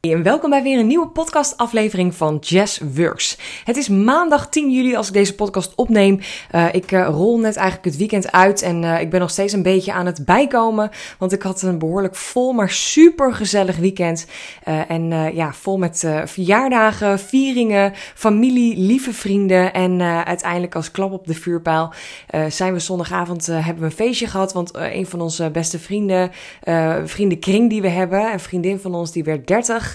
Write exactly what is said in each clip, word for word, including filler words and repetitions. En welkom bij weer een nieuwe podcastaflevering van JessWorks. Het is maandag tien juli als ik deze podcast opneem. Uh, ik uh, rol net eigenlijk het weekend uit en uh, ik ben nog steeds een beetje aan het bijkomen. Want ik had een behoorlijk vol, maar super gezellig weekend. Uh, en uh, ja, vol met uh, verjaardagen, vieringen, familie, lieve vrienden. En uh, uiteindelijk als klap op de vuurpijl uh, zijn we zondagavond, uh, hebben we een feestje gehad. Want uh, een van onze beste vrienden, uh, vriendenkring die we hebben, een vriendin van ons die werd dertig.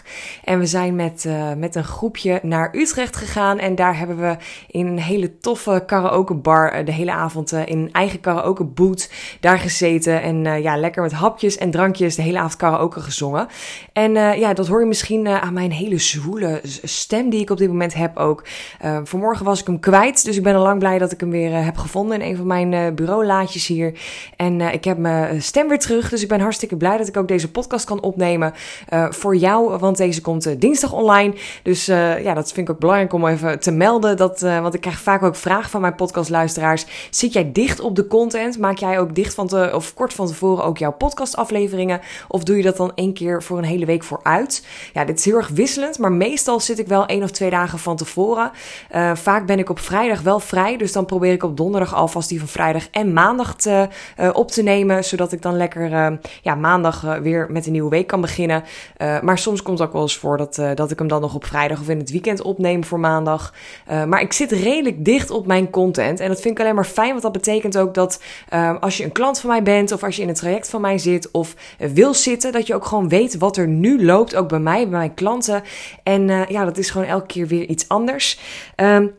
En we zijn met, uh, met een groepje naar Utrecht gegaan. En daar hebben we in een hele toffe karaokebar uh, de hele avond uh, in een eigen karaokeboot daar gezeten. En uh, ja, lekker met hapjes en drankjes de hele avond karaoke gezongen. En uh, ja, dat hoor je misschien uh, aan mijn hele zwoele stem die ik op dit moment heb ook. Uh, vanmorgen was ik hem kwijt. Dus ik ben al lang blij dat ik hem weer uh, heb gevonden in een van mijn uh, bureaulaadjes hier. En uh, ik heb mijn stem weer terug. Dus ik ben hartstikke blij dat ik ook deze podcast kan opnemen uh, voor jou. Want deze komt uh, dinsdag online. Dus uh, ja, dat vind ik ook belangrijk om even te melden. Dat, uh, want ik krijg vaak ook vragen van mijn podcastluisteraars. Zit jij dicht op de content? Maak jij ook dicht van te, of kort van tevoren ook jouw podcastafleveringen? Of doe je dat dan één keer voor een hele week vooruit? Ja, dit is heel erg wisselend. Maar meestal zit ik wel één of twee dagen van tevoren. Uh, vaak ben ik op vrijdag wel vrij. Dus dan probeer ik op donderdag alvast die van vrijdag en maandag te, uh, op te nemen. Zodat ik dan lekker uh, ja, maandag uh, weer met een nieuwe week kan beginnen. Uh, maar soms komt ook wel eens voor dat, uh, dat ik hem dan nog op vrijdag of in het weekend opneem voor maandag. Uh, maar ik zit redelijk dicht op mijn content. En dat vind ik alleen maar fijn, want dat betekent ook dat uh, als je een klant van mij bent of als je in het traject van mij zit of uh, wil zitten, dat je ook gewoon weet wat er nu loopt, ook bij mij, bij mijn klanten. En uh, ja, dat is gewoon elke keer weer iets anders. Um,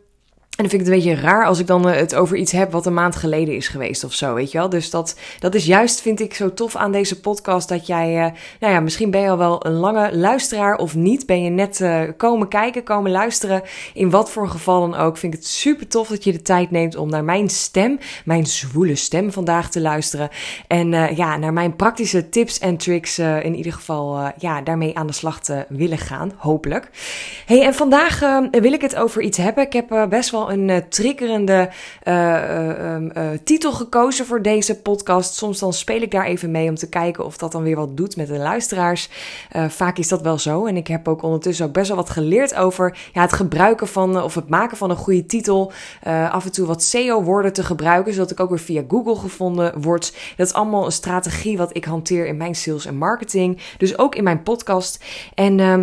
En dan vind ik het een beetje raar als ik dan het over iets heb wat een maand geleden is geweest of zo, weet je wel. Dus dat, dat is juist, vind ik, zo tof aan deze podcast dat jij, eh, nou ja, misschien ben je al wel een lange luisteraar of niet. Ben je net eh, komen kijken, komen luisteren, in wat voor geval dan ook. Vind ik het super tof dat je de tijd neemt om naar mijn stem, mijn zwoele stem vandaag te luisteren. En eh, ja, naar mijn praktische tips en tricks eh, in ieder geval, eh, ja, daarmee aan de slag te willen gaan, hopelijk. Hé, hey, en vandaag eh, wil ik het over iets hebben. Ik heb eh, best wel een uh, triggerende uh, uh, uh, titel gekozen voor deze podcast. Soms dan speel ik daar even mee om te kijken of dat dan weer wat doet met de luisteraars. Uh, vaak is dat wel zo. En ik heb ook ondertussen ook best wel wat geleerd over ja, het gebruiken van uh, of het maken van een goede titel. Uh, af en toe wat S E O-woorden te gebruiken, zodat ik ook weer via Google gevonden word. Dat is allemaal een strategie wat ik hanteer in mijn sales en marketing. Dus ook in mijn podcast. En Uh,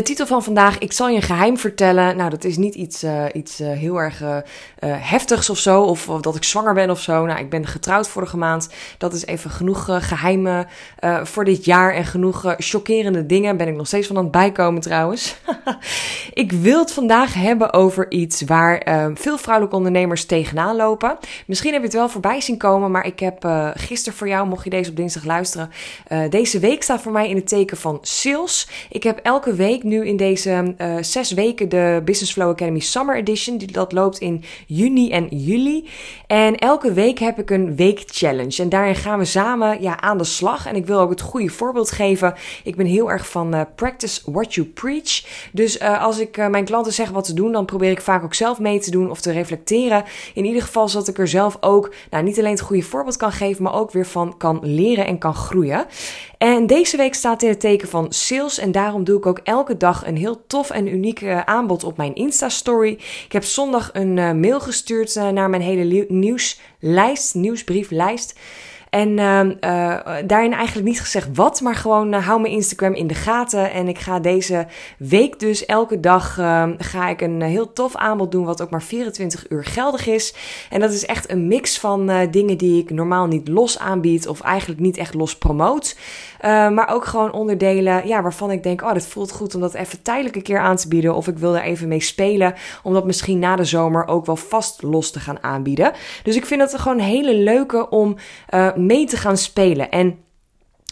De titel van vandaag, ik zal je een geheim vertellen. Nou, dat is niet iets, uh, iets uh, heel erg uh, heftigs of zo. Of, of dat ik zwanger ben of zo. Nou, ik ben getrouwd vorige maand. Dat is even genoeg uh, geheimen uh, voor dit jaar. En genoeg uh, chockerende dingen. Ben ik nog steeds van aan het bijkomen trouwens. Ik wil het vandaag hebben over iets waar uh, veel vrouwelijke ondernemers tegenaan lopen. Misschien heb je het wel voorbij zien komen. Maar ik heb uh, gisteren voor jou, mocht je deze op dinsdag luisteren. Uh, deze week staat voor mij in het teken van sales. Ik heb elke week nu in deze uh, zes weken de Business Flow Academy Summer Edition. Die, dat loopt in juni en juli. En elke week heb ik een week challenge. En daarin gaan we samen ja, aan de slag. En ik wil ook het goede voorbeeld geven. Ik ben heel erg van uh, practice what you preach. Dus uh, als ik uh, mijn klanten zeg wat te doen, dan probeer ik vaak ook zelf mee te doen of te reflecteren. In ieder geval zodat ik er zelf ook nou, niet alleen het goede voorbeeld kan geven, maar ook weer van kan leren en kan groeien. En deze week staat in het teken van sales. En daarom doe ik ook elke dag een heel tof en uniek uh, aanbod op mijn Insta-story. Ik heb zondag een uh, mail gestuurd uh, naar mijn hele li- nieuwslijst, nieuwsbrieflijst. En uh, uh, daarin eigenlijk niet gezegd wat, maar gewoon uh, hou mijn Instagram in de gaten. En ik ga deze week dus elke dag uh, ga ik een heel tof aanbod doen wat ook maar vierentwintig uur geldig is. En dat is echt een mix van uh, dingen die ik normaal niet los aanbied of eigenlijk niet echt los promoot. Uh, maar ook gewoon onderdelen ja, waarvan ik denk, oh, dit voelt goed om dat even tijdelijk een keer aan te bieden. Of ik wil daar even mee spelen, om dat misschien na de zomer ook wel vast los te gaan aanbieden. Dus ik vind dat gewoon een hele leuke om Uh, mee te gaan spelen. En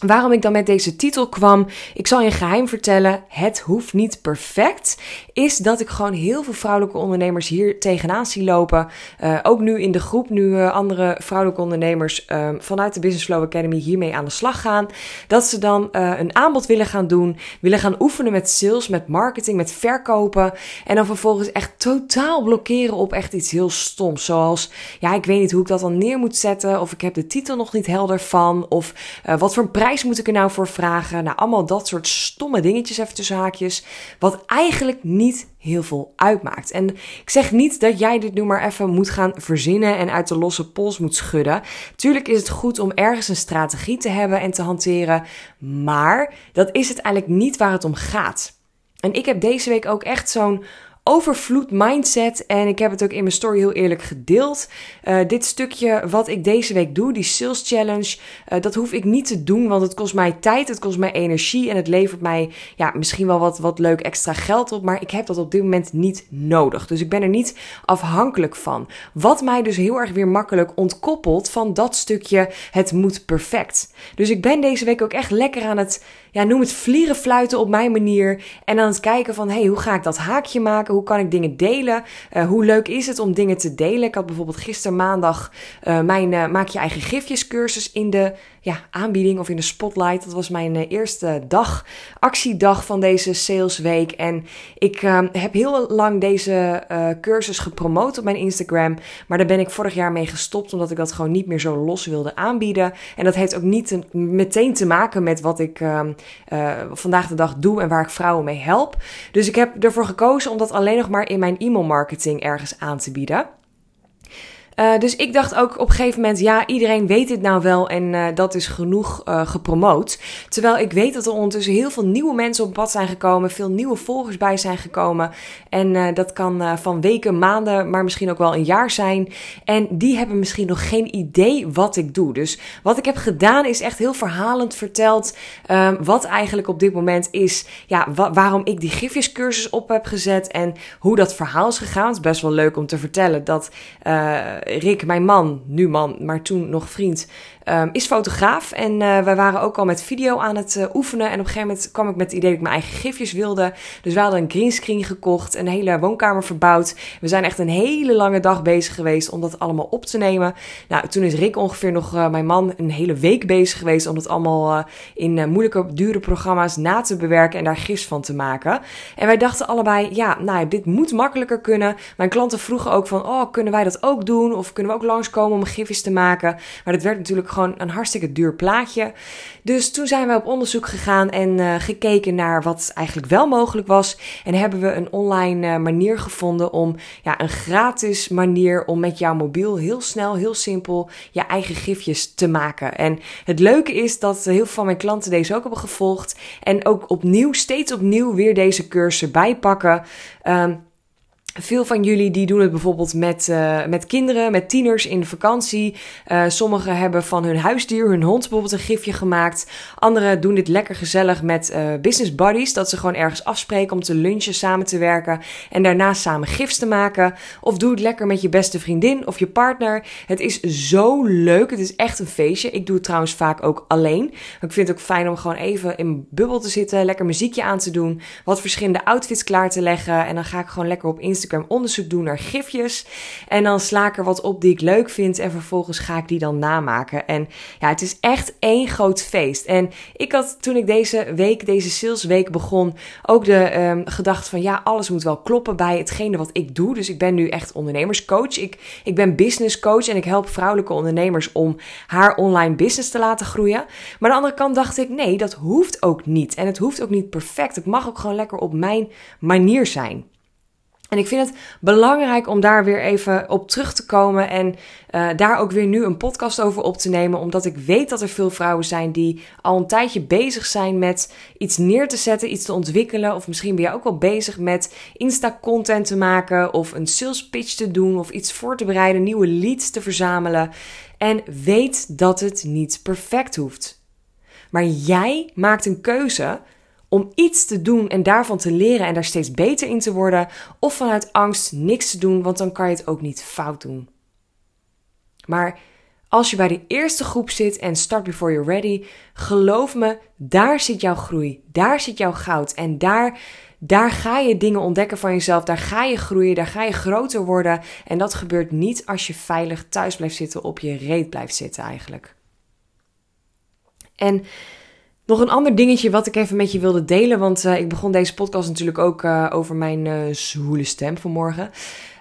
waarom ik dan met deze titel kwam, ik zal je een geheim vertellen, het hoeft niet perfect, is dat ik gewoon heel veel vrouwelijke ondernemers hier tegenaan zie lopen. Uh, ook nu in de groep, nu uh, andere vrouwelijke ondernemers uh, vanuit de Business Flow Academy hiermee aan de slag gaan, dat ze dan uh, een aanbod willen gaan doen, willen gaan oefenen met sales, met marketing, met verkopen en dan vervolgens echt totaal blokkeren op echt iets heel stoms. Zoals, ja, ik weet niet hoe ik dat dan neer moet zetten, of ik heb de titel nog niet helder van, of uh, wat voor een prijs prijs moet ik er nou voor vragen? Nou, allemaal dat soort stomme dingetjes even tussen haakjes. Wat eigenlijk niet heel veel uitmaakt. En ik zeg niet dat jij dit nu maar even moet gaan verzinnen en uit de losse pols moet schudden. Tuurlijk is het goed om ergens een strategie te hebben en te hanteren. Maar dat is het eigenlijk niet waar het om gaat. En ik heb deze week ook echt zo'n overvloed mindset en ik heb het ook in mijn story heel eerlijk gedeeld. Uh, dit stukje wat ik deze week doe, die sales challenge, uh, dat hoef ik niet te doen, want het kost mij tijd, het kost mij energie en het levert mij ja, misschien wel wat, wat leuk extra geld op, maar ik heb dat op dit moment niet nodig. Dus ik ben er niet afhankelijk van. Wat mij dus heel erg weer makkelijk ontkoppelt van dat stukje het moet perfect. Dus ik ben deze week ook echt lekker aan het, ja, noem het vlieren fluiten op mijn manier en aan het kijken van, hé, hey, hoe ga ik dat haakje maken? Hoe kan ik dingen delen? Uh, hoe leuk is het om dingen te delen? Ik had bijvoorbeeld gisteren maandag uh, mijn uh, maak je eigen gifjes cursus in de ja, aanbieding of in de spotlight. Dat was mijn uh, eerste dag, actiedag van deze salesweek. En ik uh, heb heel lang deze uh, cursus gepromoot op mijn Instagram. Maar daar ben ik vorig jaar mee gestopt omdat ik dat gewoon niet meer zo los wilde aanbieden. En dat heeft ook niet te, meteen te maken met wat ik uh, uh, vandaag de dag doe en waar ik vrouwen mee help. Dus ik heb ervoor gekozen om dat alleen nog maar in mijn e-mailmarketing ergens aan te bieden. Uh, dus ik dacht ook op een gegeven moment, ja, iedereen weet dit nou wel en uh, dat is genoeg uh, gepromoot. Terwijl ik weet dat er ondertussen heel veel nieuwe mensen op pad zijn gekomen, veel nieuwe volgers bij zijn gekomen. En uh, dat kan uh, van weken, maanden, maar misschien ook wel een jaar zijn. En die hebben misschien nog geen idee wat ik doe. Dus wat ik heb gedaan is echt heel verhalend verteld uh, wat eigenlijk op dit moment is, ja, wa- waarom ik die gifjescursus op heb gezet en hoe dat verhaal is gegaan. Het is best wel leuk om te vertellen dat Uh, Rick, mijn man, nu man, maar toen nog vriend, um, is fotograaf. En uh, wij waren ook al met video aan het uh, oefenen. En op een gegeven moment kwam ik met het idee dat ik mijn eigen gifjes wilde. Dus we hadden een greenscreen gekocht, een hele woonkamer verbouwd. We zijn echt een hele lange dag bezig geweest om dat allemaal op te nemen. Nou, toen is Rick ongeveer nog, uh, mijn man, een hele week bezig geweest om dat allemaal uh, in uh, moeilijke, dure programma's na te bewerken en daar gifs van te maken. En wij dachten allebei, ja, nou, dit moet makkelijker kunnen. Mijn klanten vroegen ook van, oh, kunnen wij dat ook doen? Of kunnen we ook langskomen om gifjes te maken? Maar dat werd natuurlijk gewoon een hartstikke duur plaatje. Dus toen zijn we op onderzoek gegaan en uh, gekeken naar wat eigenlijk wel mogelijk was. En hebben we een online uh, manier gevonden om, ja, een gratis manier om met jouw mobiel heel snel, heel simpel je eigen gifjes te maken. En het leuke is dat heel veel van mijn klanten deze ook hebben gevolgd. En ook opnieuw, steeds opnieuw weer deze cursus bijpakken. Um, Veel van jullie die doen het bijvoorbeeld met, uh, met kinderen, met tieners in de vakantie. Uh, sommigen hebben van hun huisdier, hun hond bijvoorbeeld een gifje gemaakt. Anderen doen dit lekker gezellig met uh, business buddies. Dat ze gewoon ergens afspreken om te lunchen, samen te werken. En daarna samen gifs te maken. Of doe het lekker met je beste vriendin of je partner. Het is zo leuk. Het is echt een feestje. Ik doe het trouwens vaak ook alleen. Ik vind het ook fijn om gewoon even in een bubbel te zitten. Lekker muziekje aan te doen. Wat verschillende outfits klaar te leggen. En dan ga ik gewoon lekker op Instagram onderzoek doen naar gifjes en dan sla ik er wat op die ik leuk vind en vervolgens ga ik die dan namaken. En ja, het is echt één groot feest. En ik had toen ik deze week, deze salesweek begon, ook de um, gedachte van ja, alles moet wel kloppen bij hetgene wat ik doe. Dus ik ben nu echt ondernemerscoach. Ik, ik ben businesscoach en ik help vrouwelijke ondernemers om haar online business te laten groeien. Maar aan de andere kant dacht ik, nee, dat hoeft ook niet. En het hoeft ook niet perfect. Het mag ook gewoon lekker op mijn manier zijn. En ik vind het belangrijk om daar weer even op terug te komen en uh, daar ook weer nu een podcast over op te nemen. Omdat ik weet dat er veel vrouwen zijn die al een tijdje bezig zijn met iets neer te zetten, iets te ontwikkelen. Of misschien ben je ook wel bezig met Insta-content te maken of een sales pitch te doen of iets voor te bereiden, nieuwe leads te verzamelen. En weet dat het niet perfect hoeft. Maar jij maakt een keuze om iets te doen en daarvan te leren en daar steeds beter in te worden, of vanuit angst niks te doen, want dan kan je het ook niet fout doen. Maar als je bij de eerste groep zit en start before you're ready, geloof me, daar zit jouw groei, daar zit jouw goud en daar, daar ga je dingen ontdekken van jezelf, daar ga je groeien, daar ga je groter worden en dat gebeurt niet als je veilig thuis blijft zitten, op je reet blijft zitten eigenlijk. En nog een ander dingetje wat ik even met je wilde delen, want uh, ik begon deze podcast natuurlijk ook uh, over mijn uh, zwoele stem vanmorgen.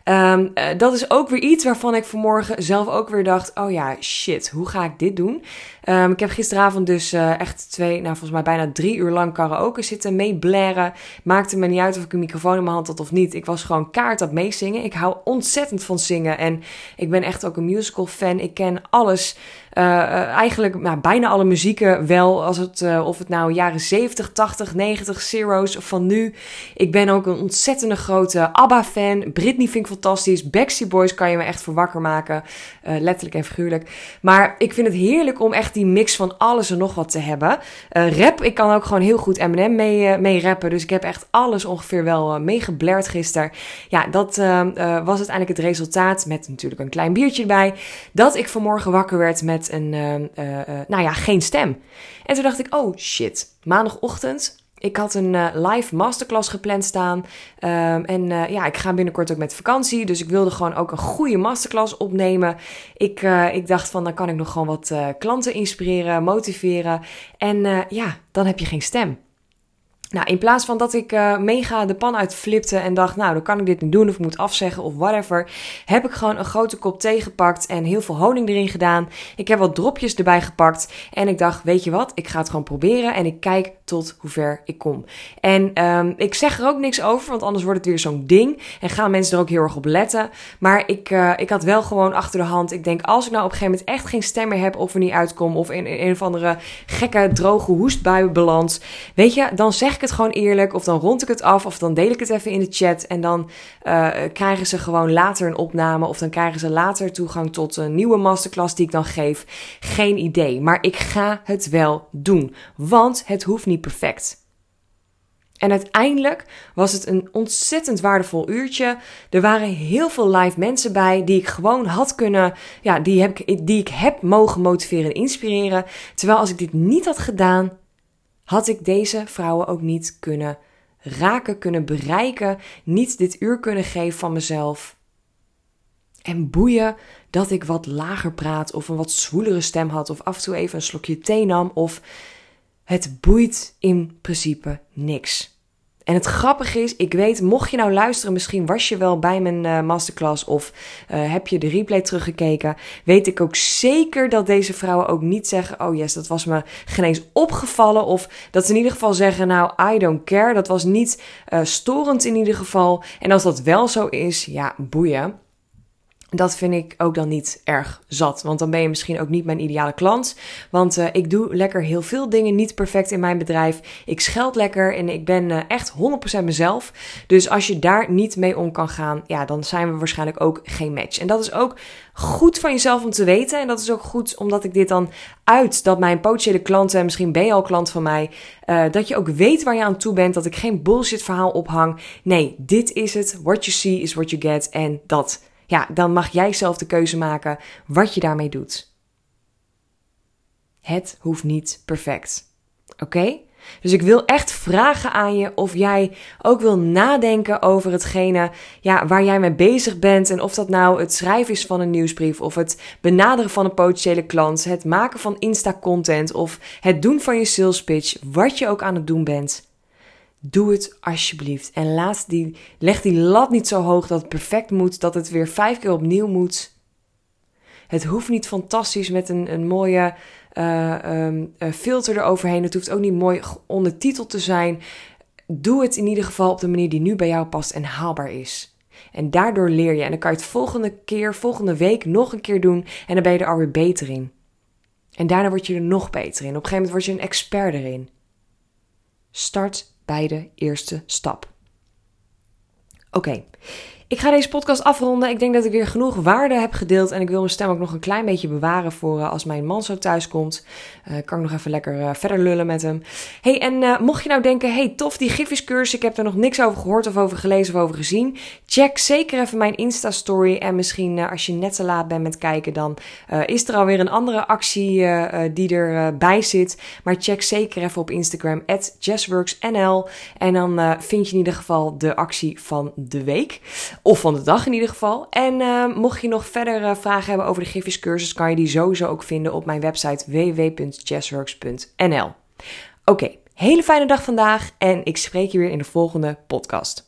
Um, uh, dat is ook weer iets waarvan ik vanmorgen zelf ook weer dacht, oh ja, shit, hoe ga ik dit doen? Um, ik heb gisteravond dus uh, echt twee, nou volgens mij bijna drie uur lang karaoke zitten meeblaren. Maakte me niet uit of ik een microfoon in mijn hand had of niet. Ik was gewoon kaart aan het meezingen. Ik hou ontzettend van zingen en ik ben echt ook een musical fan. Ik ken alles, uh, uh, eigenlijk nou, bijna alle muzieken wel, als het, uh, of het nou jaren zeventig, tachtig, negentig, zero's van nu. Ik ben ook een ontzettende grote ABBA-fan. Britney vind ik fantastisch. Backstreet Boys kan je me echt voor wakker maken. Uh, letterlijk en figuurlijk. Maar ik vind het heerlijk om echt die mix van alles en nog wat te hebben. Uh, rap, ik kan ook gewoon heel goed M en M mee, uh, mee rappen. Dus ik heb echt alles ongeveer wel uh, meegeblerd gisteren. Ja, dat uh, uh, was uiteindelijk het resultaat. Met natuurlijk een klein biertje erbij. Dat ik vanmorgen wakker werd met een, uh, uh, uh, nou ja, geen stem. En toen dacht ik, oh shit, maandagochtend. Ik had een uh, live masterclass gepland staan. Um, en uh, ja, ik ga binnenkort ook met vakantie. Dus ik wilde gewoon ook een goede masterclass opnemen. Ik, uh, ik dacht van, dan kan ik nog gewoon wat uh, klanten inspireren, motiveren. En uh, ja, dan heb je geen stem. Nou, in plaats van dat ik uh, mega de pan uitflipte en dacht, nou, dan kan ik dit niet doen of moet afzeggen of whatever, heb ik gewoon een grote kop thee gepakt en heel veel honing erin gedaan. Ik heb wat dropjes erbij gepakt en ik dacht, weet je wat, ik ga het gewoon proberen en ik kijk tot hoe ver ik kom. En um, ik zeg er ook niks over, want anders wordt het weer zo'n ding en gaan mensen er ook heel erg op letten. Maar ik, uh, ik had wel gewoon achter de hand, ik denk, als ik nou op een gegeven moment echt geen stem meer heb of er niet uitkom of in, in een of andere gekke, droge hoestbuienbalans, weet je, dan zeg ik het gewoon eerlijk, of dan rond ik het af, of dan deel ik het even in de chat en dan uh, krijgen ze gewoon later een opname, of dan krijgen ze later toegang tot een nieuwe masterclass die ik dan geef. Geen idee, maar ik ga het wel doen, want het hoeft niet perfect. En uiteindelijk was het een ontzettend waardevol uurtje. Er waren heel veel live mensen bij die ik gewoon had kunnen, ja, die, heb ik, die ik heb mogen motiveren en inspireren. Terwijl als ik dit niet had gedaan, had ik deze vrouwen ook niet kunnen raken, kunnen bereiken, niet dit uur kunnen geven van mezelf. En boeien dat ik wat lager praat of een wat zwoelere stem had of af en toe even een slokje thee nam of het boeit in principe niks. En het grappige is, ik weet, mocht je nou luisteren, misschien was je wel bij mijn uh, masterclass of uh, heb je de replay teruggekeken, weet ik ook zeker dat deze vrouwen ook niet zeggen, oh yes, dat was me geen eens opgevallen. Of dat ze in ieder geval zeggen, nou, I don't care. Dat was niet uh, storend in ieder geval. En als dat wel zo is, ja, boeien. Dat vind ik ook dan niet erg zat. Want dan ben je misschien ook niet mijn ideale klant. Want uh, ik doe lekker heel veel dingen niet perfect in mijn bedrijf. Ik scheld lekker en ik ben uh, echt honderd procent mezelf. Dus als je daar niet mee om kan gaan, ja, dan zijn we waarschijnlijk ook geen match. En dat is ook goed van jezelf om te weten. En dat is ook goed omdat ik dit dan uit, dat mijn potentiële klanten, en misschien ben je al klant van mij, uh, dat je ook weet waar je aan toe bent. Dat ik geen bullshit verhaal ophang. Nee, dit is het. What you see is what you get. En dat... ja, dan mag jij zelf de keuze maken wat je daarmee doet. Het hoeft niet perfect. Oké? Okay? Dus ik wil echt vragen aan je of jij ook wil nadenken over hetgene ja, waar jij mee bezig bent. En of dat nou het schrijven is van een nieuwsbrief of het benaderen van een potentiële klant. Het maken van Insta-content of het doen van je sales pitch. Wat je ook aan het doen bent. Doe het alsjeblieft en laat die, leg die lat niet zo hoog dat het perfect moet, dat het weer vijf keer opnieuw moet. Het hoeft niet fantastisch met een, een mooie uh, um, filter eroverheen. Het hoeft ook niet mooi ondertiteld te zijn. Doe het in ieder geval op de manier die nu bij jou past en haalbaar is. En daardoor leer je en dan kan je het volgende keer, volgende week nog een keer doen en dan ben je er alweer beter in. En daarna word je er nog beter in. Op een gegeven moment word je een expert erin. Start bij de eerste stap. Oké, okay. Ik ga deze podcast afronden. Ik denk dat ik weer genoeg waarde heb gedeeld. En ik wil mijn stem ook nog een klein beetje bewaren voor uh, als mijn man zo thuis komt. Uh, kan ik nog even lekker uh, verder lullen met hem. Hey, en uh, mocht je nou denken, hey tof, die gifjescursus. Ik heb er nog niks over gehoord of over gelezen of over gezien. Check zeker even mijn Insta-story. En misschien uh, als je net te laat bent met kijken, dan uh, is er alweer een andere actie uh, uh, die erbij uh, zit. Maar check zeker even op Instagram, at jess works n l. En dan uh, vind je in ieder geval de actie van de week. Of van de dag in ieder geval. En uh, mocht je nog verder uh, vragen hebben over de gifjescursus, kan je die sowieso ook vinden op mijn website w w w punt jess works punt n l. Oké, okay, hele fijne dag vandaag en ik spreek je weer in de volgende podcast.